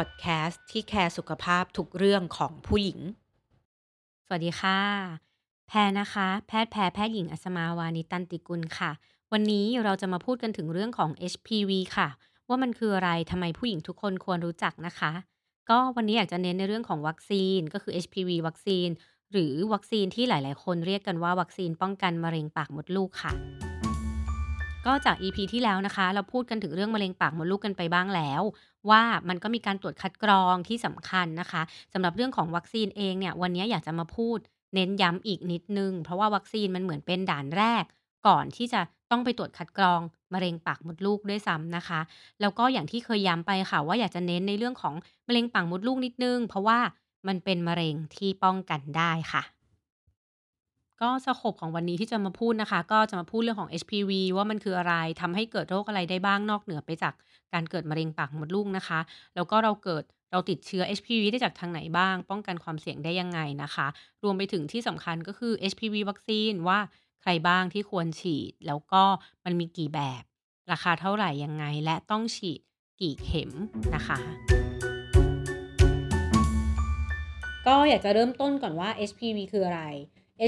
พอดแคสต์ที่แคร์สุขภาพทุกเรื่องของผู้หญิงสวัสดีค่ะแพรนะคะแพทย์หญิงอัศมาวานิตันติกุลค่ะวันนี้เราจะมาพูดกันถึงเรื่องของ HPV ค่ะว่ามันคืออะไรทำไมผู้หญิงทุกคนควรรู้จักนะคะก็วันนี้อยากจะเน้นในเรื่องของวัคซีนก็คือ HPV วัคซีนหรือวัคซีนที่หลายๆคนเรียกกันว่าวัคซีนป้องกันมะเร็งปากมดลูกค่ะก็จาก EP ที่แล้วนะคะเราพูดกันถึงเรื่องมะเร็งปากมดลูกกันไปบ้างแล้วว่ามันก็มีการตรวจคัดกรองที่สำคัญนะคะสำหรับเรื่องของวัคซีนเองเนี่ยวันนี้อยากจะมาพูดเน้นย้ำอีกนิดนึงเพราะว่าวัคซีนมันเหมือนเป็นด่านแรกก่อนที่จะต้องไปตรวจคัดกรองมะเร็งปากมดลูกด้วยซ้ำนะคะแล้วก็อย่างที่เคยย้ำไปค่ะว่าอยากจะเน้นในเรื่องของมะเร็งปากมดลูกนิดนึงเพราะว่ามันเป็นมะเร็งที่ป้องกันได้ค่ะก็สโคปของวันนี้ที่จะมาพูดนะคะก็จะมาพูดเรื่องของ HPV ว่ามันคืออะไรทำให้เกิดโรคอะไรได้บ้างนอกเหนือไปจากการเกิดมะเร็งปากมดลูกนะคะแล้วก็เราติดเชื้อ HPV ได้จากทางไหนบ้างป้องกันความเสี่ยงได้ยังไงนะคะรวมไปถึงที่สำคัญก็คือ HPV วัคซีนว่าใครบ้างที่ควรฉีดแล้วก็มันมีกี่แบบราคาเท่าไหร่ยังไงและต้องฉีดกี่เข็มนะคะก็อยากจะเริ่มต้นก่อนว่า HPV คืออะไร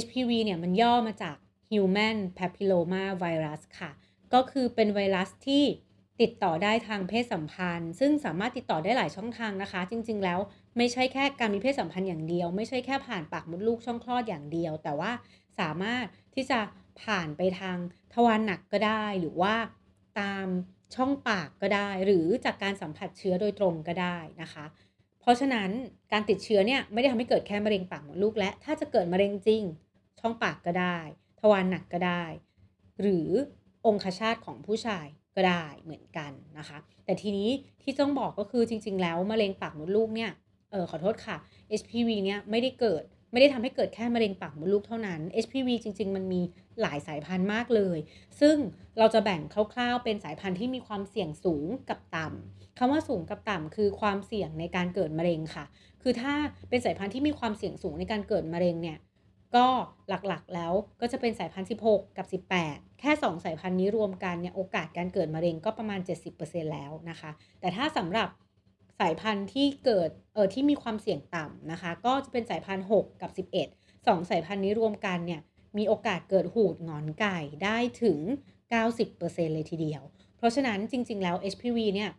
HPV เนี่ยมันย่อมาจาก Human Papilloma Virus ค่ะก็คือเป็นไวรัสที่ติดต่อได้ทางเพศสัมพันธ์ซึ่งสามารถติดต่อได้หลายช่องทางนะคะจริงๆแล้วไม่ใช่แค่การมีเพศสัมพันธ์อย่างเดียวไม่ใช่แค่ผ่านปากมดลูกช่องคลอดอย่างเดียวแต่ว่าสามารถที่จะผ่านไปทางทวารหนักก็ได้หรือว่าตามช่องปากก็ได้หรือจากการสัมผัสเชื้อโดยตรงก็ได้นะคะเพราะฉะนั้นการติดเชื้อเนี่ยไม่ได้ทำให้เกิดแค่มะเร็งปากมดลูกและถ้าจะเกิดมะเร็งจริงช่องปากก็ได้ทวารหนักก็ได้หรือองคชาตของผู้ชายก็ได้เหมือนกันนะคะแต่ทีนี้ที่ต้องบอกก็คือจริงๆแล้วมะเร็งปากมดลูกเนี่ยขอโทษค่ะ HPV เนี่ยไม่ได้ทำให้เกิดแค่มะเร็งปากมดลูกเท่านั้น HPV จริงๆมันมีหลายสายพันธุ์มากเลยซึ่งเราจะแบ่งคร่าวๆเป็นสายพันธุ์ที่มีความเสี่ยงสูงกับต่ำคำว่าสูงกับต่ำคือความเสี่ยงในการเกิดมะเร็งค่ะคือถ้าเป็นสายพันธุ์ที่มีความเสี่ยงสูงในการเกิดมะเร็งเนี่ยก็หลักๆแล้วก็จะเป็นสายพันธุ์16กับ18แค่2สายพันธุ์นี้รวมกันเนี่ยโอกาสการเกิดมะเร็งก็ประมาณ 70% แล้วนะคะแต่ถ้าสำหรับสายพันธุ์ที่เกิดที่มีความเสี่ยงต่ำนะคะก็จะเป็นสายพันธุ์6กับ11 2สายพันธุ์นี้รวมกันเนี่ยมีโอกาสเกิดหูดหงอนไก่ได้ถึง 90% เลยทีเดียวเพราะฉะนั้นจริงๆแล้ว HPV เนี่ย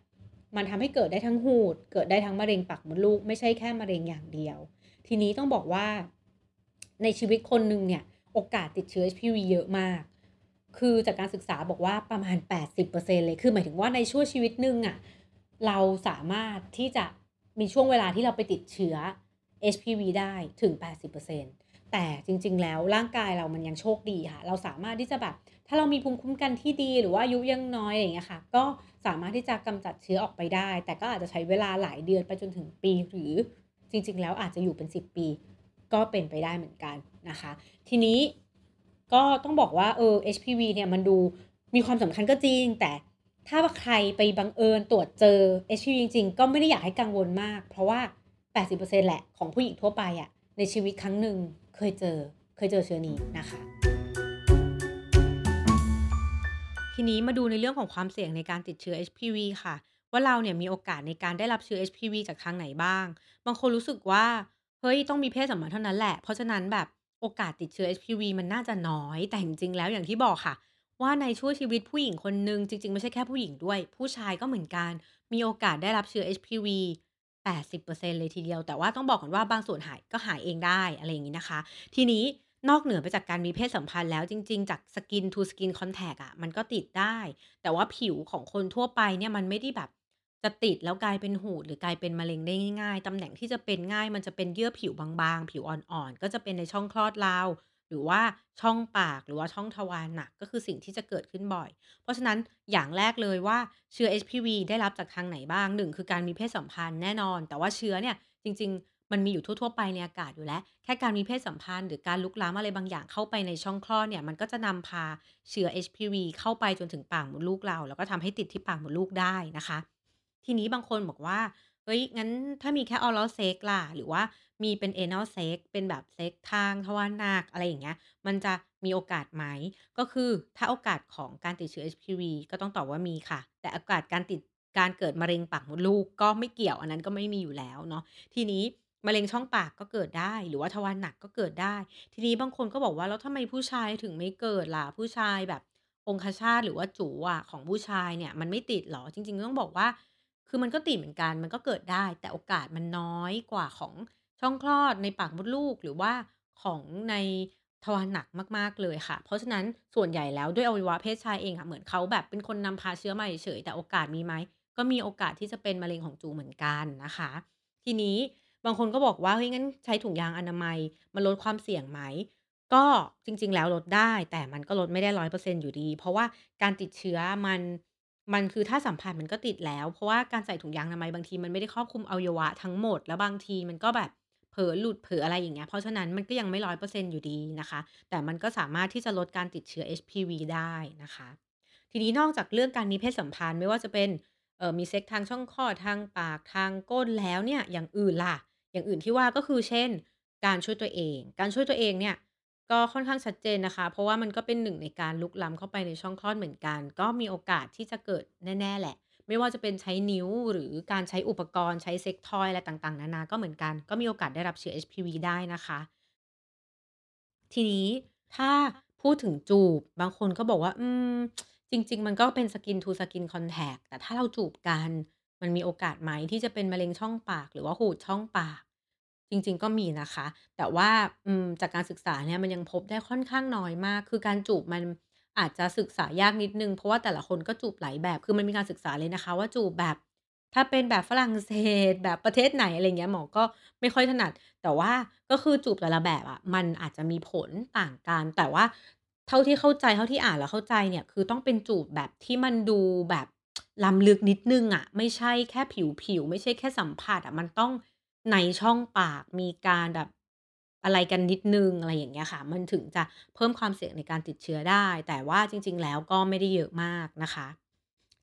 มันทำให้เกิดได้ทั้งหูดเกิดได้ทั้งมะเร็งปากมดลูกไม่ใช่แค่มะเร็งอย่างเดียวทีนี้ต้องบอกว่าในชีวิตคนหนึ่งเนี่ยโอกาสติดเชื้อ HPV เยอะมากคือจากการศึกษาบอกว่าประมาณ 80% เลยคือหมายถึงว่าในช่วงชีวิตหนึ่งอ่ะเราสามารถที่จะมีช่วงเวลาที่เราไปติดเชื้อ HPV ได้ถึง 80% แต่จริงๆแล้วร่างกายเรามันยังโชคดีค่ะเราสามารถที่จะแบบถ้าเรามีภูมิคุ้มกันที่ดีหรือว่าอายุยังน้อยอย่างเงี้ยค่ะก็สามารถที่จะกำจัดเชื้อออกไปได้แต่ก็อาจจะใช้เวลาหลายเดือนไปจนถึงปีหรือจริงๆแล้วอาจจะอยู่เป็น10ปีก็เป็นไปได้เหมือนกันนะคะทีนี้ก็ต้องบอกว่าHPV เนี่ยมันดูมีความสำคัญก็จริงแต่ถ้าใครไปบังเอิญตรวจเจอ HPV จริงๆก็ไม่ได้อยากให้กังวลมากเพราะว่า 80% แหละของผู้หญิงทั่วไปอ่ะในชีวิตครั้งหนึ่งเคยเจอเชื้อนี้นะคะทีนี้มาดูในเรื่องของความเสี่ยงในการติดเชื้อ HPV ค่ะว่าเราเนี่ยมีโอกาสในการได้รับเชื้อ HPV จากทางไหนบ้างบางคนรู้สึกว่าเฮ้ยต้องมีเพศสัมพันธ์เท่านั้นแหละเพราะฉะนั้นแบบโอกาสติดเชื้อ HPV มันน่าจะน้อยแต่จริงๆแล้วอย่างที่บอกค่ะว่าในช่วงชีวิตผู้หญิงคนนึงจริงๆไม่ใช่แค่ผู้หญิงด้วยผู้ชายก็เหมือนกันมีโอกาสได้รับเชื้อ HPV 80% เลยทีเดียวแต่ว่าต้องบอกก่อนว่าบางส่วนหายเองได้อะไรอย่างนี้นะคะทีนี้นอกเหนือไปจากการมีเพศสัมพันธ์แล้วจริงๆจาก skin to skin contact อ่ะมันก็ติดได้แต่ว่าผิวของคนทั่วไปเนี่ยมันไม่ได้แบบจะติดแล้วกลายเป็นหูดหรือกลายเป็นมะเร็งได้ง่ายๆตำแหน่งที่จะเป็นง่ายมันจะเป็นเยื่อผิวบางๆผิวอ่อนๆก็จะเป็นในช่องคลอดเราหรือว่าช่องปากหรือว่าช่องทวารหนักก็คือสิ่งที่จะเกิดขึ้นบ่อยเพราะฉะนั้นอย่างแรกเลยว่าเชื้อ HPV ได้รับจากทางไหนบ้าง1คือการมีเพศสัมพันธ์แน่นอนแต่ว่าเชื้อเนี่ยจริงๆมันมีอยู่ทั่วๆไปในอากาศอยู่แล้วแค่การมีเพศสัมพันธ์หรือการลุกล้ำอะไรบางอย่างเข้าไปในช่องคลอดเนี่ยมันก็จะนำพาเชื้อ HPV เข้าไปจนถึงปากมดลูกเราแล้วก็ทำให้ติดที่ปากมดลูกได้นะคะทีนี้บางคนบอกว่าเฮ้ยงั้นถ้ามีแค่ oral sex ล่ะหรือว่ามีเป็น anal sex เป็นแบบเซ็กทางทวารหนักอะไรอย่างเงี้ยมันจะมีโอกาสไหมก็คือถ้าโอกาสของการติดเชื้อ HPV ก็ต้องตอบว่ามีค่ะแต่โอกาสการติด การเกิดมะเร็งปากมดลูกก็ไม่เกี่ยวอันนั้นก็ไม่มีอยู่แล้วเนาะทีนี้มะเร็งช่องปากก็เกิดได้หรือว่าทวารหนักก็เกิดได้ทีนี้บางคนก็บอกว่าแล้วทำไมผู้ชายถึงไม่เกิดล่ะผู้ชายแบบองคชาตหรือว่าจู๋อะของผู้ชายเนี่ยมันไม่ติดหรอจริงๆต้องบอกว่าคือมันก็ติดเหมือนกันมันก็เกิดได้แต่โอกาสมันน้อยกว่าของช่องคลอดในปากมดลูกหรือว่าของในทวารหนักมากๆเลยค่ะเพราะฉะนั้นส่วนใหญ่แล้วด้วยอวัยวะเพศชายเองค่ะเหมือนเขาแบบเป็นคนนำพาเชื้อมาเฉยแต่โอกาสมีไหมก็มีโอกาสที่จะเป็นมะเร็งของจู๋เหมือนกันนะคะทีนี้บางคนก็บอกว่าเฮ้ยงั้นใช้ถุงยางอนามัยมันลดความเสี่ยงไหมก็จริงๆแล้วลดได้แต่มันก็ลดไม่ได้ 100% อยู่ดีเพราะว่าการติดเชื้อมันคือถ้าสัมผัสมันก็ติดแล้วเพราะว่าการใส่ถุงยางอนามัยบางทีมันไม่ได้ครอบคลุมอวัยวะทั้งหมดแล้วบางทีมันก็แบบเผลอหลุดเผลออะไรอย่างเงี้ยเพราะฉะนั้นมันก็ยังไม่ 100% อยู่ดีนะคะแต่มันก็สามารถที่จะลดการติดเชื้อ HPV ได้นะคะทีนี้นอกจากเรื่องการมีเพศสัมพันธ์ไม่ว่าจะเป็นมีเซ็กทางช่องคลอดทางปากทางก้นแล้วเนี่ยอย่างอื่นล่ะอย่างอื่นที่ว่าก็คือเช่นการช่วยตัวเองการช่วยตัวเองเนี่ยก็ค่อนข้างชัดเจนนะคะเพราะว่ามันก็เป็นหนึ่งในการลุกล้ำเข้าไปในช่องคลอดเหมือนกันก็มีโอกาสที่จะเกิดแน่ๆแหละไม่ว่าจะเป็นใช้นิ้วหรือการใช้อุปกรณ์ใช้เซ็กทอยอะไรต่างๆนานาก็เหมือนกันก็มีโอกาสได้รับเชื้อ HPV ได้นะคะทีนี้ถ้าพูดถึงจูบบางคนก็บอกว่าจริงๆมันก็เป็น skin to skin contact แต่ถ้าเราจูบกันมันมีโอกาสไหมที่จะเป็นมะเร็งช่องปากหรือว่าหูดช่องปากจริงๆก็มีนะคะแต่ว่าจากการศึกษาเนี่ยมันยังพบได้ค่อนข้างน้อยมากคือการจูบมันอาจจะศึกษายากนิดนึงเพราะว่าแต่ละคนก็จูบหลายแบบคือมันมีการศึกษาเลยนะคะว่าจูบแบบถ้าเป็นแบบฝรั่งเศสแบบประเทศไหนอะไรเงี้ยหมอก็ไม่ค่อยถนัดแต่ว่าก็คือจูบแต่ละแบบอะมันอาจจะมีผลต่างกันแต่ว่าเท่าที่เข้าใจเท่าที่อ่านแล้วเข้าใจเนี่ยคือต้องเป็นจูบแบบที่มันดูแบบล้ำลึกนิดนึงอะไม่ใช่แค่ผิวไม่ใช่แค่สัมผัสอะมันต้องในช่องปากมีการแบบอะไรกันนิดนึงอะไรอย่างเงี้ยค่ะมันถึงจะเพิ่มความเสี่ยงในการติดเชื้อได้แต่ว่าจริงๆแล้วก็ไม่ได้เยอะมากนะคะ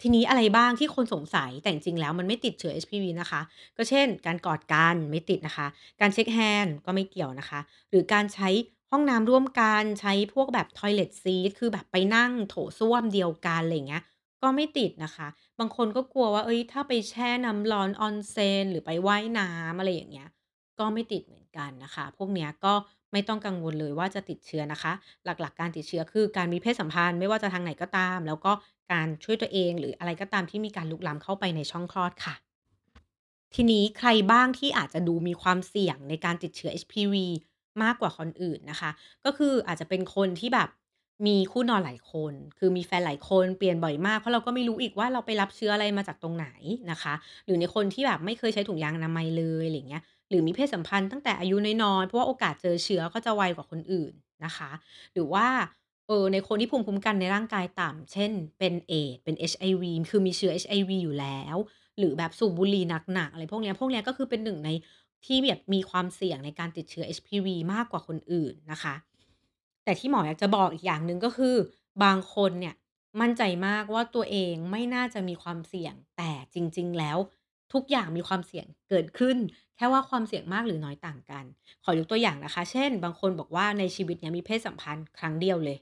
ทีนี้อะไรบ้างที่คนสงสัยแต่จริงๆแล้วมันไม่ติดเชื้อ HPV นะคะก็เช่นการกอดกันไม่ติดนะคะการเช็คแฮนด์ก็ไม่เกี่ยวนะคะหรือการใช้ห้องน้ำร่วมกันใช้พวกแบบทอยเลทซีทคือแบบไปนั่งโถส้วมเดียวกันอะไรเงี้ยก็ไม่ติดนะคะบางคนก็กลัวว่าถ้าไปแช่น้ำร้อนออนเซนหรือไปว่ายน้ำอะไรอย่างเงี้ยก็ไม่ติดเหมือนกันนะคะพวกเนี้ยก็ไม่ต้องกังวลเลยว่าจะติดเชื้อนะคะหลักๆ การติดเชื้อคือการมีเพศสัมพันธ์ไม่ว่าจะทางไหนก็ตามแล้วก็การช่วยตัวเองหรืออะไรก็ตามที่มีการลุกล้ำเข้าไปในช่องคลอดค่ะทีนี้ใครบ้างที่อาจจะดูมีความเสี่ยงในการติดเชื้อ HPV มากกว่าคนอื่นนะคะก็คืออาจจะเป็นคนที่แบบมีคู่นอนหลายคนคือมีแฟนหลายคนเปลี่ยนบ่อยมากเพราะเราก็ไม่รู้อีกว่าเราไปรับเชื้ออะไรมาจากตรงไหนนะคะหรือในคนที่แบบไม่เคยใช้ถุงยางอนามัยเลยอะไรเงี้ยหรือมีเพศสัมพันธ์ตั้งแต่อายุน้อยๆเพราะว่าโอกาสเจอเชื้อก็จะไวกว่าคนอื่นนะคะหรือว่าในคนที่ภูมิคุ้มกันในร่างกายต่ำเช่นเป็นเอดส์เป็น HIV คือมีเชื้อ HIV อยู่แล้วหรือแบบสูบบุหรี่หนักๆอะไรพวกเนี้ยก็คือเป็นหนึ่งในที่แบบมีความเสี่ยงในการติดเชื้อ HPV มากกว่าคนอื่นนะคะแต่ที่หมออยากจะบอกอีกอย่างหนึ่งก็คือบางคนเนี่ยมั่นใจมากว่าตัวเองไม่น่าจะมีความเสี่ยงแต่จริงๆแล้วทุกอย่างมีความเสี่ยงเกิดขึ้นแค่ว่าความเสี่ยงมากหรือน้อยต่างกันขอยกตัวอย่างนะคะเช่นบางคนบอกว่าในชีวิตเนี่ยมีเพศสัมพันธ์ครั้งเดียวเลย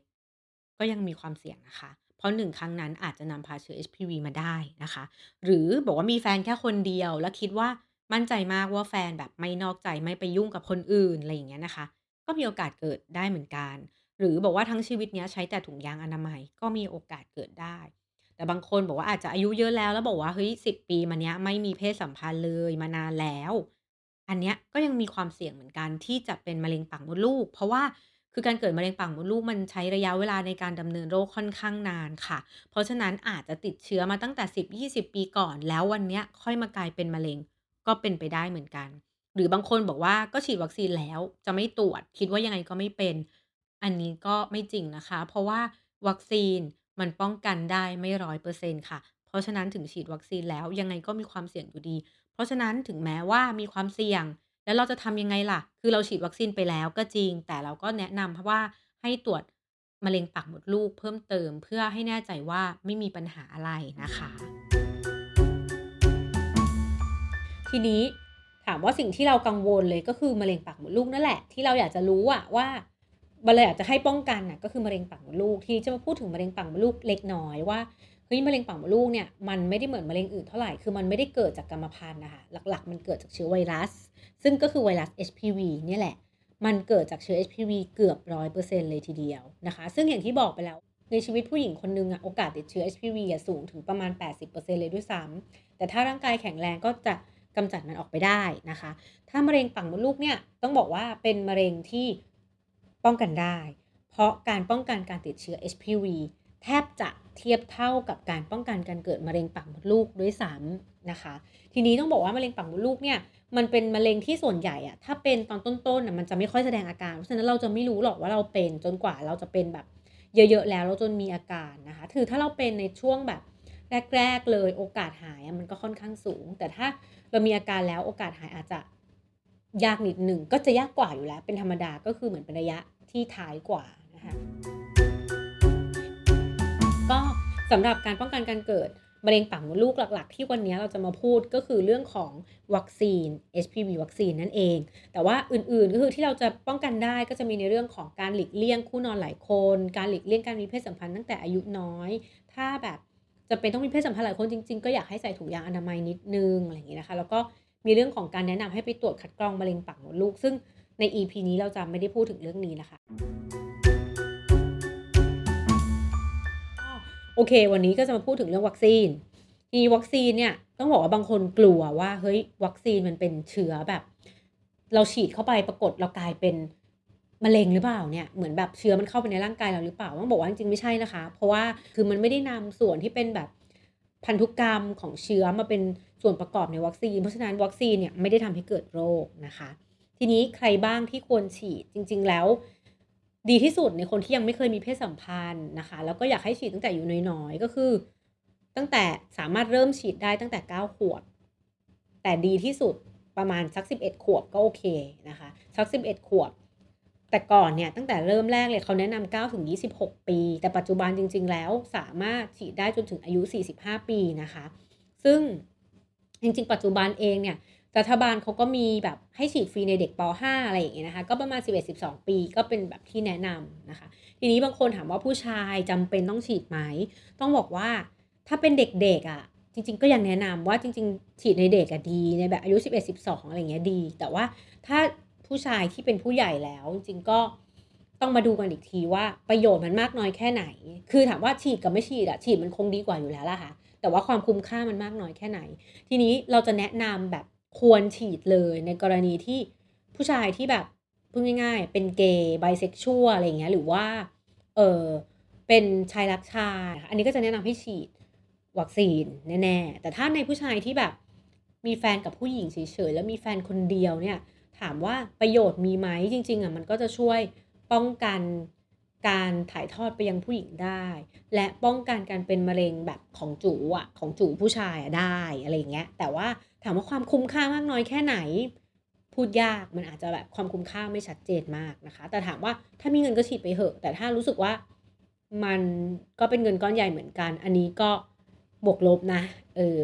ก็ยังมีความเสี่ยงนะคะเพราะหนึ่งครั้งนั้นอาจจะนำพาเชื้อ HPV มาได้นะคะหรือบอกว่ามีแฟนแค่คนเดียวแล้วคิดว่ามั่นใจมากว่าแฟนแบบไม่นอกใจไม่ไปยุ่งกับคนอื่นอะไรอย่างเงี้ยนะคะก็มีโอกาสเกิดได้เหมือนกันหรือบอกว่าทั้งชีวิตเนี้ยใช้แต่ถุงยางอนามัยก็มีโอกาสเกิดได้แต่บางคนบอกว่าอาจจะอายุเยอะแล้วแล้วบอกว่าเฮ้ย10 ปีมาเนี้ยไม่มีเพศสัมพันธ์เลยมานานแล้วอันเนี้ยก็ยังมีความเสี่ยงเหมือนกันที่จะเป็นมะเร็งปากมดลูกเพราะว่าคือการเกิดมะเร็งปากมดลูกมันใช้ระยะเวลาในการดำเนินโรคค่อนข้างนานค่ะเพราะฉะนั้นอาจจะติดเชื้อมาตั้งแต่10-20 ปีก่อนแล้ววันเนี้ยค่อยมากลายเป็นมะเร็งก็เป็นไปได้เหมือนกันหรือบางคนบอกว่าก็ฉีดวัคซีนแล้วจะไม่ตรวจคิดว่ายังไงก็ไม่เป็นอันนี้ก็ไม่จริงนะคะเพราะว่าวัคซีนมันป้องกันได้ไม่ 100% ค่ะเพราะฉะนั้นถึงฉีดวัคซีนแล้วยังไงก็มีความเสี่ยงอยู่ดีเพราะฉะนั้นถึงแม้ว่ามีความเสี่ยงแล้วเราจะทำยังไงล่ะคือเราฉีดวัคซีนไปแล้วก็จริงแต่เราก็แนะนำเพราะว่าให้ตรวจมะเร็งปากมดลูกเพิ่มเติมเพื่อให้แน่ใจว่าไม่มีปัญหาอะไรนะคะทีนี้ถามว่าสิ่งที่เรากังวลเลยก็คือมะเร็งปากมดลูกนั่นแหละที่เราอยากจะรู้อะว่าเราอยากจะให้ป้องกันน่ะก็คือมะเร็งปากมดลูกที่จะมาพูดถึงมะเร็งปากมดลูกเล็กน้อยว่า ฮ้ยมะเร็งปากมดลูกเนี่ยมันไม่ได้เหมือนมะเร็งอื่นเท่าไหร่คือมันไม่ได้เกิดจากกรรมพันธุ์นะคะหลักๆมันเกิดจากเชื้อไวรัสซึ่งก็คือไวรัส HPV เนี่ยแหละมันเกิดจากเชื้อ HPV เกือบ 100% เลยทีเดียวนะคะซึ่งอย่างที่บอกไปแล้วในชีวิตผู้หญิงคนนึงอะโอกาสติดเชื้อ HPV สูงถึงประมาณ 80% เลยด้วยซ้ำแต่ถ้าร่างกายแข็งแรงก็จะกำจัดมันออกไปได้นะคะถ้ามะเร็งปากมดลูกเนี่ยต้องบอกว่าเป็นมะเร็งที่ป้องกันได้เพราะการป้องกันการติดเชื้อ HPV แทบจะเทียบเท่ากับการป้องกันการเกิดมะเร็งปากมดลูกด้วยซ้ำนะคะทีนี้ต้องบอกว่ามะเร็งปากมดลูกเนี่ยมันเป็นมะเร็งที่ส่วนใหญ่อะถ้าเป็นตอนต้นๆมันจะไม่ค่อยแสดงอาการเพราะฉะนั้นเราจะไม่รู้หรอกว่าเราเป็นจนกว่าเราจะเป็นแบบเยอะๆแล้วเราจนมีอาการนะคะถือถ้าเราเป็นในช่วงแบบแรกๆเลยโอกาสหายมันก็ค่อนข้างสูงแต่ถ้าเรามีอาการแล้วโอกาสหายอาจจะยากนิดหนึ่งก็จะยากกว่าอยู่แล้วเป็นธรรมดาก็คือเหมือนเป็นระยะที่ท้ายกว่านะคะก็สำหรับการป้องกันการเกิดมะเร็งปากมดลูกหลักๆที่วันนี้เราจะมาพูดก็คือเรื่องของวัคซีน HPV วัคซีนนั่นเองแต่ว่าอื่นๆก็คือที่เราจะป้องกันได้ก็จะมีในเรื่องของการหลีกเลี่ยงคู่นอนหลายคนการหลีกเลี่ยงการมีเพศสัมพันธ์ตั้งแต่อายุน้อยถ้าแบบจะเป็นต้องมีเพศสัมพันธ์หลายคนจริงๆก็อยากให้ใส่ถุงยางอนามัยนิดนึงอะไรอย่างนี้นะคะแล้วก็มีเรื่องของการแนะนำให้ไปตรวจคัดกรองมะเร็งปากมดลูกซึ่งใน EP นี้เราจะไม่ได้พูดถึงเรื่องนี้นะคะโอเควันนี้ก็จะมาพูดถึงเรื่องวัคซีนทีนี้วัคซีนเนี่ยต้องบอกว่าบางคนกลัวว่าเฮ้ยวัคซีนมันเป็นเชื้อแบบเราฉีดเข้าไปปรากฏเรากลายเป็นมะเร็งหรือเปล่าเนี่ยเหมือนแบบเชื้อมันเข้าไปในร่างกายเราหรือเปล่าต้องบอกว่าจริงๆไม่ใช่นะคะเพราะว่าคือมันไม่ได้นำส่วนที่เป็นแบบพันธุกรรมของเชื้อมาเป็นส่วนประกอบในวัคซีนเพราะฉะนั้นวัคซีนเนี่ยไม่ได้ทำให้เกิดโรคนะคะทีนี้ใครบ้างที่ควรฉีดจริงๆแล้วดีที่สุดในคนที่ยังไม่เคยมีเพศสัมพันธ์นะคะแล้วก็อยากให้ฉีดตั้งแต่อยู่น้อยๆก็คือตั้งแต่สามารถเริ่มฉีดได้ตั้งแต่9ขวบแต่ดีที่สุดประมาณสัก11ขวบก็โอเคนะคะสัก11ขวบแต่ก่อนเนี่ยตั้งแต่เริ่มแรกเลยเขาแนะนำ9ถึง26ปีแต่ปัจจุบันจริงๆแล้วสามารถฉีดได้จนถึงอายุ45ปีนะคะซึ่งจริงๆปัจจุบันเองเนี่ยรัฐบาลเขาก็มีแบบให้ฉีดฟรีในเด็กป.5 อะไรอย่างเงี้ยนะคะก็ประมาณ 11-12 ปีก็เป็นแบบที่แนะนำนะคะทีนี้บางคนถามว่าผู้ชายจำเป็นต้องฉีดไหมต้องบอกว่าถ้าเป็นเด็กๆอ่ะจริงๆก็ยังแนะนำว่าจริงๆฉีดในเด็กอ่ะดีในแบบอายุ 11-12 อะไรเงี้ยดีแต่ว่าถ้าผู้ชายที่เป็นผู้ใหญ่แล้วจริงๆก็ต้องมาดูกันอีกทีว่าประโยชน์มันมากน้อยแค่ไหนคือถามว่าฉีดกับไม่ฉีดอ่ะฉีดมันคงดีกว่าอยู่แล้วล่ะค่ะแต่ว่าความคุ้มค่ามันมากน้อยแค่ไหนทีนี้เราจะแนะนำแบบควรฉีดเลยในกรณีที่ผู้ชายที่แบบพูดง่ายๆเป็นเกย์ไบเซ็กชวลอะไรเงี้ยหรือว่าเป็นชายรักชายอันนี้ก็จะแนะนำให้ฉีดวัคซีนแน่ๆแต่ถ้าในผู้ชายที่แบบมีแฟนกับผู้หญิงเฉยๆแล้วมีแฟนคนเดียวเนี่ยถามว่าประโยชน์มีไหมจริงๆอ่ะมันก็จะช่วยป้องกันการถ่ายทอดไปยังผู้หญิงได้และป้องกันการเป็นมะเร็งแบบของจู๋อ่ะของจู๋ผู้ชายอ่ะได้อะไรเงี้ยแต่ว่าถามว่าความคุ้มค่ามากน้อยแค่ไหนพูดยากมันอาจจะแบบความคุ้มค่าไม่ชัดเจนมากนะคะแต่ถามว่าถ้ามีเงินก็ฉีดไปเถอะแต่ถ้ารู้สึกว่ามันก็เป็นเงินก้อนใหญ่เหมือนกันอันนี้ก็บวกลบนะ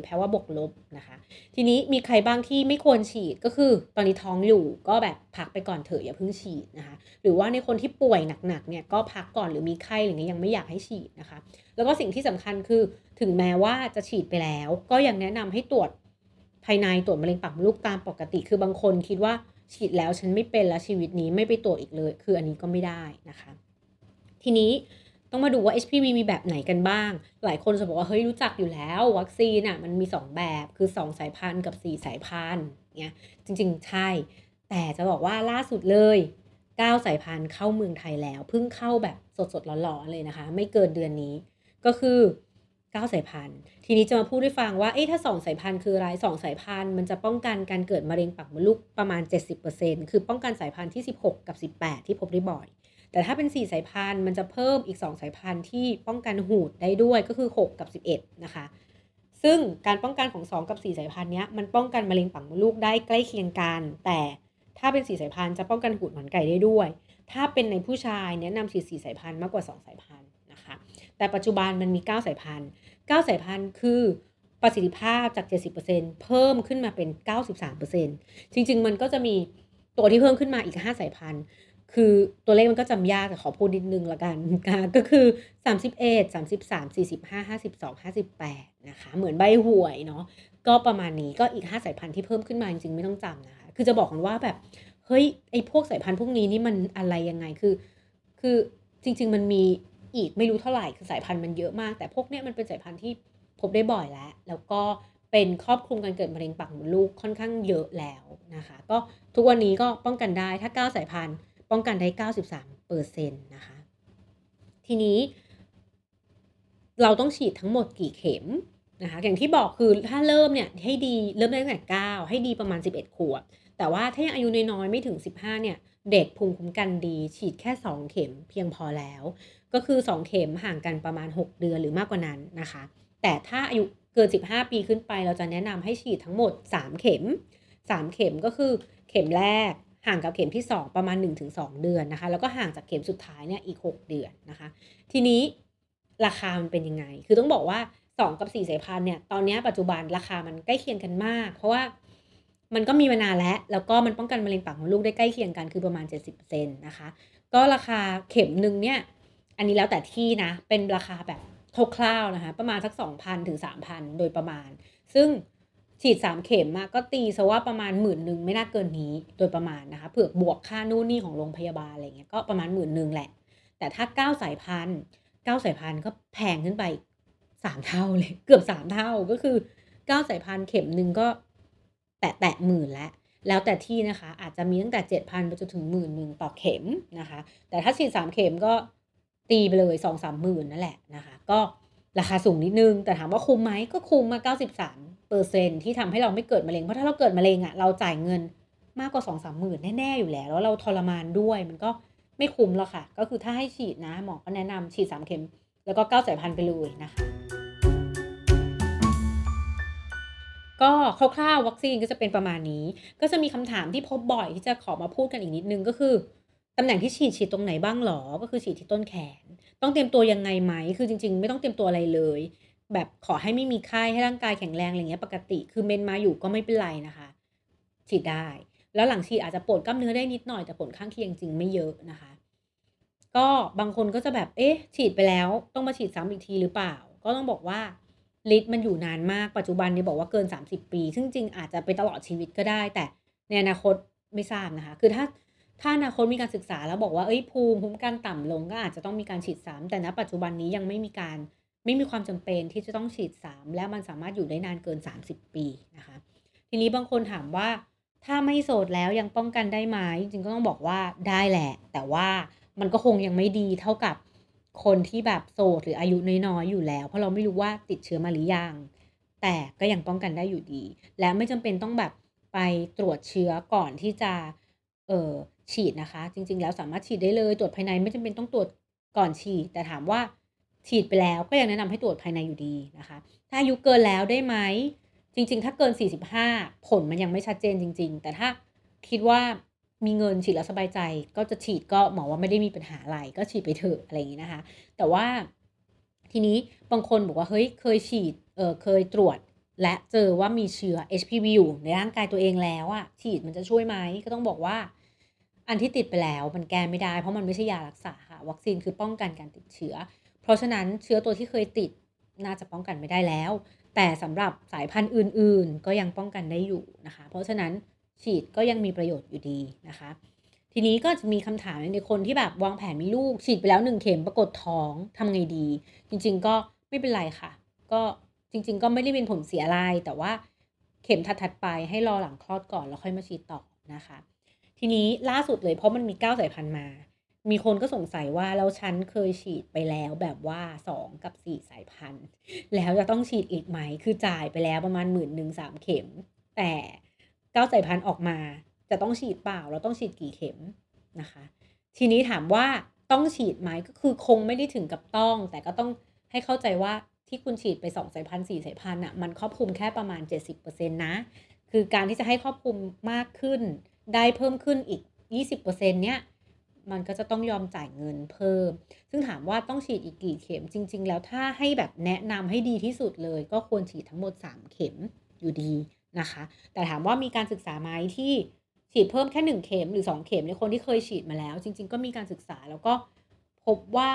แปลว่าบวกลบนะคะทีนี้มีใครบ้างที่ไม่ควรฉีดก็คือตอนนี้ท้องอยู่ก็แบบพักไปก่อนเถอะอย่าเพิ่งฉีดนะคะหรือว่าในคนที่ป่วยหนักๆเนี่ยก็พักก่อนหรือมีไข้อะไรเงี้ยยังไม่อยากให้ฉีดนะคะแล้วก็สิ่งที่สำคัญคือถึงแม้ว่าจะฉีดไปแล้วก็ยังแนะนำให้ตรวจภายในตรวจมะเร็งปากมดลูกตามปกติคือบางคนคิดว่าฉีดแล้วฉันไม่เป็นแล้วชีวิตนี้ไม่ไปตรวจอีกเลยคืออันนี้ก็ไม่ได้นะคะทีนี้ต้องมาดูว่า HPV มีแบบไหนกันบ้างหลายคนจะบอกว่าเฮ้ยรู้จักอยู่แล้ววัคซีนอ่ะมันมี2แบบคือ2สายพันธุ์กับ4สายพันธุ์เงี้ยจริงๆใช่แต่จะบอกว่าล่าสุดเลย9สายพันธุ์เข้าเมืองไทยแล้วเพิ่งเข้าแบบสดๆร้อนๆเลยนะคะไม่เกินเดือนนี้ก็คือ9สายพันธุ์ทีนี้จะมาพูดให้ฟังว่าถ้า2สายพันธุ์คืออะไร2สายพันธุ์มันจะป้องกันการเกิดมะเร็งปากมดลูกประมาณ 70% คือป้องกันสายพันธุ์ที่16กับ18ที่พบได้บ่อยแต่ถ้าเป็น4สายพันธุ์มันจะเพิ่มอีก2สายพันธุ์ที่ป้องกันหูดได้ด้วยก็คือ6กับ11นะคะซึ่งการป้องกันของ2กับ4สายพันธุ์เนี้ยมันป้องกันมะเร็งปากมดลูกได้ใกล้เคียงกันแต่ถ้าเป็น4สายพันธุ์จะป้องกันหูดหนอนไก่ได้ด้วยถ้าเป็นในผู้ชายแนะนำฉีด4สายพันธุ์มากกว่า2สายพันธุ์นะคะแต่ปัจจุบันมันมี9สายพันธุ์9สายพันธุ์คือประสิทธิภาพจาก 70% เพิ่มขึ้นมาเป็น 93% จริงๆมันก็จะมีตัวที่เพิ่มขึ้นมาอีก5สายพันธุ์ คือตัวเลขมันก็จำยากแต่ขอพูดนิดนึงละกันก็คือ31 33 45 52 58นะคะเหมือนใบหวยเนาะก็ประมาณนี้ก็อีก5สายพันธุ์ที่เพิ่มขึ้นมาจริงๆไม่ต้องจำนะคะคือจะบอกกันว่าแบบเฮ้ยไอ้พวกสายพันธุ์พวกนี้นี่มันอะไรยังไงคือจริงๆมันมีอีกไม่รู้เท่าไหร่คือสายพันธุ์มันเยอะมากแต่พวกเนี้ยมันเป็นสายพันธุ์ที่พบได้บ่อยแล้วก็เป็นครอบคลุมการเกิดมะเร็งปากมดลูกค่อนข้างเยอะแล้วนะคะก็ทุกวันนี้ก็ป้องกันได้ถ้า9สายพันธุ์ป้องกันได้ 93% นะคะทีนี้เราต้องฉีดทั้งหมดกี่เข็มนะคะอย่างที่บอกคือถ้าเริ่มเนี่ยให้ดีเริ่มได้ตั้งแต่9ให้ดีประมาณ11ขวบแต่ว่าถ้ายังอายุน้อยๆไม่ถึง15เนี่ยเด็กภูมิคุ้มกันดีฉีดแค่2เข็มเพียงพอแล้วก็คือ2เข็มห่างกันประมาณ6เดือนหรือมากกว่านั้นนะคะแต่ถ้าอายุเกิน15ปีขึ้นไปเราจะแนะนำให้ฉีดทั้งหมด3เข็ม3เข็มก็คือเข็มแรกห่างกับเข็มที่2ประมาณ 1-2 เดือนนะคะแล้วก็ห่างจากเข็มสุดท้ายเนี่ยอีก6เดือนนะคะทีนี้ราคามันเป็นยังไงคือต้องบอกว่า2กับ4สายพันธุ์เนี่ยตอนนี้ปัจจุบันราคามันใกล้เคียงกันมากเพราะว่ามันก็มีมานานแล้วก็มันป้องกันมะเร็งปากมดลูกได้ใกล้เคียงกันคือประมาณ 70% นะคะก็ราคาเข็มนึงเนี่ยอันนี้แล้วแต่ที่นะเป็นราคาแบบคร่าวๆนะคะประมาณสัก 2,000 ถึง 3,000 โดยประมาณซึ่งฉีด3เข็มก็ตีซะว่าประมาณ 10,000 ไม่น่าเกินนี้โดยประมาณนะคะเผื่อบวกค่านู่นนี่ของโรงพยาบาลอะไรเงี้ยก็ประมาณ 10,000 แหละแต่ถ้า9สายพันธุ์ก็แพงขึ้นไป3เท่าเลยเกือบ3เท่าก็คือ9สายพันธุ์เข็มนึงก็แตะ10,000แล้วแต่ที่นะคะอาจจะมีตั้งแต่ 7,000 ไปจนถึง 10,000 ต่อเข็มนะคะแต่ถ้าฉีด3เข็มก็ตีไปเลย 2-3 หมื่นนั่นแหละนะคะก็ราคาสูงนิดนึงแต่ถามว่าคุ้มไหมก็คุ้มมา 93% ที่ทำให้เราไม่เกิดมะเร็งเพราะถ้าเราเกิดมะเร็งอ่ะเราจ่ายเงินมากกว่า 2-3 หมื่นแน่ๆอยู่แล้วแล้วเราทรมานด้วยมันก็ไม่คุ้มหรอกค่ะก็คือถ้าให้ฉีดนะหมอก็แนะนำฉีด3เข็มแล้วก็9สายพันธุ์ไปเลยนะคะก็คร่าวๆวัคซีนก็จะเป็นประมาณนี้ก็จะมีคำถามที่พบบ่อยที่จะขอมาพูดกันอีกนิดนึงก็คือตำแหน่งที่ฉีดตรงไหนบ้างหรอก็คือฉีดที่ต้นแขนต้องเตรียมตัวยังไงไหมคือจริงๆไม่ต้องเตรียมตัวอะไรเลยแบบขอให้ไม่มีไข้ให้ร่างกายแข็งแรงอะไรเงี้ยปกติคือเมนมาอยู่ก็ไม่เป็นไรนะคะฉีดได้แล้วหลังฉีดอาจจะปวดกล้ามเนื้อได้นิดหน่อยแต่ผลข้างเคียงจริงไม่เยอะนะคะก็บางคนก็จะแบบฉีดไปแล้วต้องมาฉีดซ้ำอีกทีหรือเปล่าก็ต้องบอกว่าฤทธิ์มันอยู่นานมากปัจจุบันเนี่ยบอกว่าเกิน30ปีซึ่งจริงอาจจะไปตลอดชีวิตก็ได้แต่ในอนาคตไม่ทราบนะคะคือถ้าอนาคตมีการศึกษาแล้วบอกว่าภูมิคุ้มกันต่ำลงก็อาจจะต้องมีการฉีด3แต่ณปัจจุบันนี้ยังไม่มีความจำเป็นที่จะต้องฉีด3และมันสามารถอยู่ได้นานเกิน30ปีนะคะทีนี้บางคนถามว่าถ้าไม่โสดแล้วยังป้องกันได้ไหมจริงก็ต้องบอกว่าได้แหละแต่ว่ามันก็คงยังไม่ดีเท่ากับคนที่แบบโสดหรืออายุน้อยๆอยู่แล้วเพราะเราไม่รู้ว่าติดเชื้อมาหรือยังแต่ก็ยังป้องกันได้อยู่ดีและไม่จำเป็นต้องแบบไปตรวจเชื้อก่อนที่จะฉีดนะคะจริงๆแล้วสามารถฉีดได้เลยตรวจภายในไม่จำเป็นต้องตรวจก่อนฉีดแต่ถามว่าฉีดไปแล้วก็ยังแนะนำให้ตรวจภายในอยู่ดีนะคะถ้าอายุเกินแล้วได้ไหมจริงๆถ้าเกิน45ผลมันยังไม่ชัดเจนจริงๆแต่ถ้าคิดว่ามีเงินฉีดแล้วสบายใจก็จะฉีดก็หมอว่าไม่ได้มีปัญหาอะไรก็ฉีดไปเถอะอะไรอย่างนี้นะคะแต่ว่าทีนี้บางคนบอกว่าเฮ้ยเคยฉีดเคยตรวจและเจอว่ามีเชื้อ HPV อยู่ในร่างกายตัวเองแล้วอะฉีดมันจะช่วยไหมก็ต้องบอกว่าอันที่ติดไปแล้วมันแก้ไม่ได้เพราะมันไม่ใช่ยารักษาค่ะวัคซีนคือป้องกันการติดเชื้อเพราะฉะนั้นเชื้อตัวที่เคยติดน่าจะป้องกันไม่ได้แล้วแต่สำหรับสายพันธุ์อื่นๆก็ยังป้องกันได้อยู่นะคะเพราะฉะนั้นฉีดก็ยังมีประโยชน์อยู่ดีนะคะทีนี้ก็จะมีคำถามในคนที่แบบวางแผนมีลูกฉีดไปแล้ว1เข็มปรากฏท้องทำไงดีจริงๆก็ไม่เป็นไรค่ะก็จริงๆก็ไม่ได้เป็นผลเสียอะไรแต่ว่าเข็มถัดๆไปให้รอหลังคลอดก่อนแล้วค่อยมาฉีดต่อนะคะทีนี้ล่าสุดเลยเพราะมันมี9สายพันธุ์มามีคนก็สงสัยว่าแล้วฉันเคยฉีดไปแล้วแบบว่า2กับ4สายพันธุ์แล้วจะต้องฉีดอีกไหมคือจ่ายไปแล้วประมาณ 10,000 3 เข็มแต่9สายพันธุ์ออกมาจะต้องฉีดเปล่าเราต้องฉีดกี่เข็มนะคะทีนี้ถามว่าต้องฉีดไหมก็คือคงไม่ได้ถึงกับต้องแต่ก็ต้องให้เข้าใจว่าที่คุณฉีดไป2สายพันธุ์4สายพันธุ์น่ะมันครอบคลุมแค่ประมาณ 70% นะคือการที่จะให้ครอบคลุมมากขึ้นได้เพิ่มขึ้นอีก 20% เนี้ยมันก็จะต้องยอมจ่ายเงินเพิ่มซึ่งถามว่าต้องฉีดอีกกี่เข็มจริงๆแล้วถ้าให้แบบแนะนำให้ดีที่สุดเลยก็ควรฉีดทั้งหมด3เข็มอยู่ดีนะคะแต่ถามว่ามีการศึกษาไหมที่ ฉีดเพิ่มแค่1เข็มหรือ2เข็มในคนที่เคยฉีดมาแล้วจริงๆก็มีการศึกษาแล้วก็พบว่า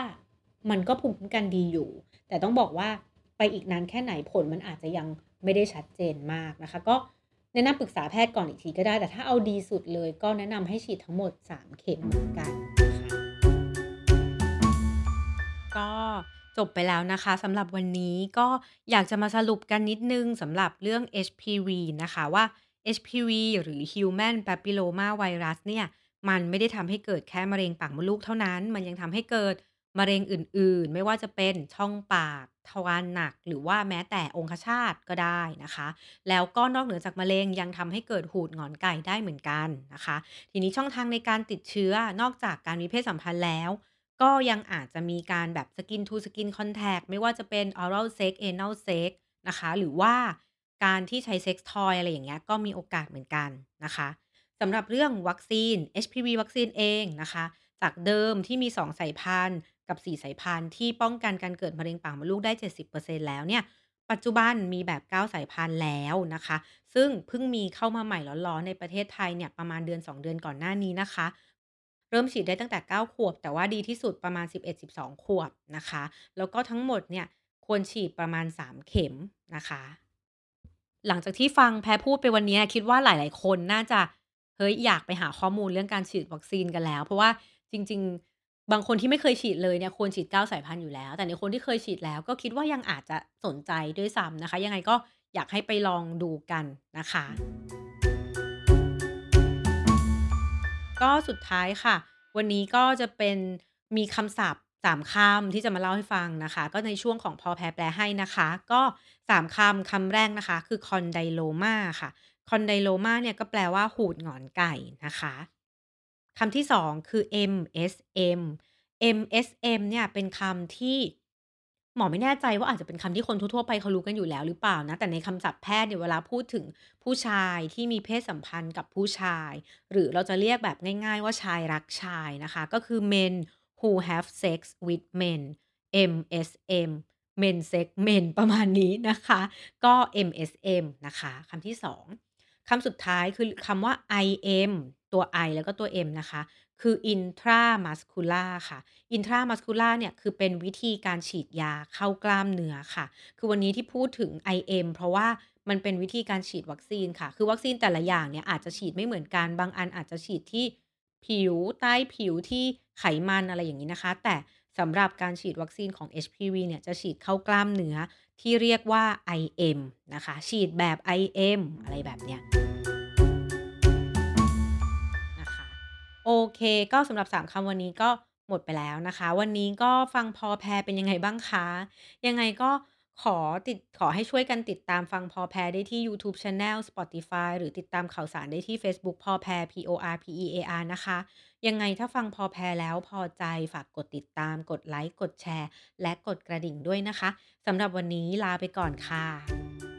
มันก็ภูมิคุ้มกันดีอยู่แต่ต้องบอกว่าไปอีกนานแค่ไหนผลมันอาจจะยังไม่ได้ชัดเจนมากนะคะก็แนะนำปรึกษาแพทย์ก่อนอีกทีก็ได้แต่ถ้าเอาดีสุดเลยก็แนะนำให้ฉีดทั้งหมด3เข็มเหมือนกันก็จบไปแล้วนะคะสำหรับวันนี้ก็อยากจะมาสรุปกันนิดนึงสำหรับเรื่อง HPV นะคะว่า HPV หรือ Human Papilloma Virus เนี่ยมันไม่ได้ทำให้เกิดแค่มะเร็งปากมดลูกเท่านั้นมันยังทำให้เกิดมะเร็งอื่นๆไม่ว่าจะเป็นช่องปากทวารหนักหรือว่าแม้แต่องคชาตก็ได้นะคะแล้วก็นอกเหนือจากมะเร็งยังทำให้เกิดหูดงอนไก่ได้เหมือนกันนะคะทีนี้ช่องทางในการติดเชื้อนอกจากการมีเพศสัมพันธ์แล้วก็ยังอาจจะมีการแบบสกินทูสกินคอนแทคไม่ว่าจะเป็น oral sex anal sex นะคะหรือว่าการที่ใช้ sex toy อะไรอย่างเงี้ยก็มีโอกาสเหมือนกันนะคะสำหรับเรื่องวัคซีน HPV วัคซีนเองนะคะจากเดิมที่มี2สายพันธุ์กับ4สายพันธุ์ที่ป้องกันการเกิดมะเร็งปากมดลูกได้ 70% แล้วเนี่ยปัจจุบันมีแบบ9สายพันธุ์แล้วนะคะซึ่งเพิ่งมีเข้ามาใหม่ร้อนๆในประเทศไทยเนี่ยประมาณเดือน2เดือนก่อนหน้านี้นะคะเริ่มฉีดได้ตั้งแต่9ขวบแต่ว่าดีที่สุดประมาณ 11-12 ขวบนะคะแล้วก็ทั้งหมดเนี่ยควรฉีดประมาณ3เข็มนะคะหลังจากที่ฟังแพรพูดไปวันนี้คิดว่าหลายๆคนน่าจะอยากไปหาข้อมูลเรื่องการฉีดวัคซีนกันแล้วเพราะว่าจริงๆบางคนที่ไม่เคยฉีดเลยเนี่ยควรฉีด9สายพันธุ์อยู่แล้วแต่ในคนที่เคยฉีดแล้วก็คิดว่ายังอาจจะสนใจด้วยซ้ำนะคะยังไงก็อยากให้ไปลองดูกันนะคะก็สุดท้ายค่ะวันนี้ก็จะเป็นมีคำศัพท์3คำที่จะมาเล่าให้ฟังนะคะก็ในช่วงของพอแพรแปลให้นะคะก็3คำคำแรกนะคะคือคอนไดโลมาค่ะคอนไดโลมาเนี่ยก็แปลว่าหูดงอนไก่นะคะคำที่2คือ MSM MSM เนี่ยเป็นคำที่หมอไม่แน่ใจว่าอาจจะเป็นคำที่คนทั่วไปเขารู้กันอยู่แล้วหรือเปล่านะแต่ในคำศัพท์แพทย์เนี่ยเวลาพูดถึงผู้ชายที่มีเพศสัมพันธ์กับผู้ชายหรือเราจะเรียกแบบง่ายๆว่าชายรักชายนะคะก็คือ men who have sex with men MSM men sex men ประมาณนี้นะคะก็ MSM นะคะคำที่2คำสุดท้ายคือคำว่า IMตัว I แล้วก็ตัว M นะคะคือ intramuscular ค่ะ intramuscular เนี่ยคือเป็นวิธีการฉีดยาเข้ากล้ามเนื้อค่ะคือวันนี้ที่พูดถึง IM เพราะว่ามันเป็นวิธีการฉีดวัคซีนค่ะคือวัคซีนแต่ละอย่างเนี่ยอาจจะฉีดไม่เหมือนกันบางอันอาจจะฉีดที่ผิวใต้ผิวที่ไขมันอะไรอย่างนี้นะคะแต่สำหรับการฉีดวัคซีนของ HPV เนี่ยจะฉีดเข้ากล้ามเนื้อที่เรียกว่า IM นะคะฉีดแบบ IM อะไรแบบเนี้ยโอเคก็สำหรับ3คำวันนี้ก็หมดไปแล้วนะคะวันนี้ก็ฟังพอแพรเป็นยังไงบ้างคะยังไงก็ขอให้ช่วยกันติดตามฟังพอแพรได้ที่ YouTube Channel Spotify หรือติดตามข่าวสารได้ที่ Facebook พอแพร PORPEAR นะคะยังไงถ้าฟังพอแพรแล้วพอใจฝากกดติดตามกดไลค์กดแชร์และกดกระดิ่งด้วยนะคะสำหรับวันนี้ลาไปก่อนค่ะ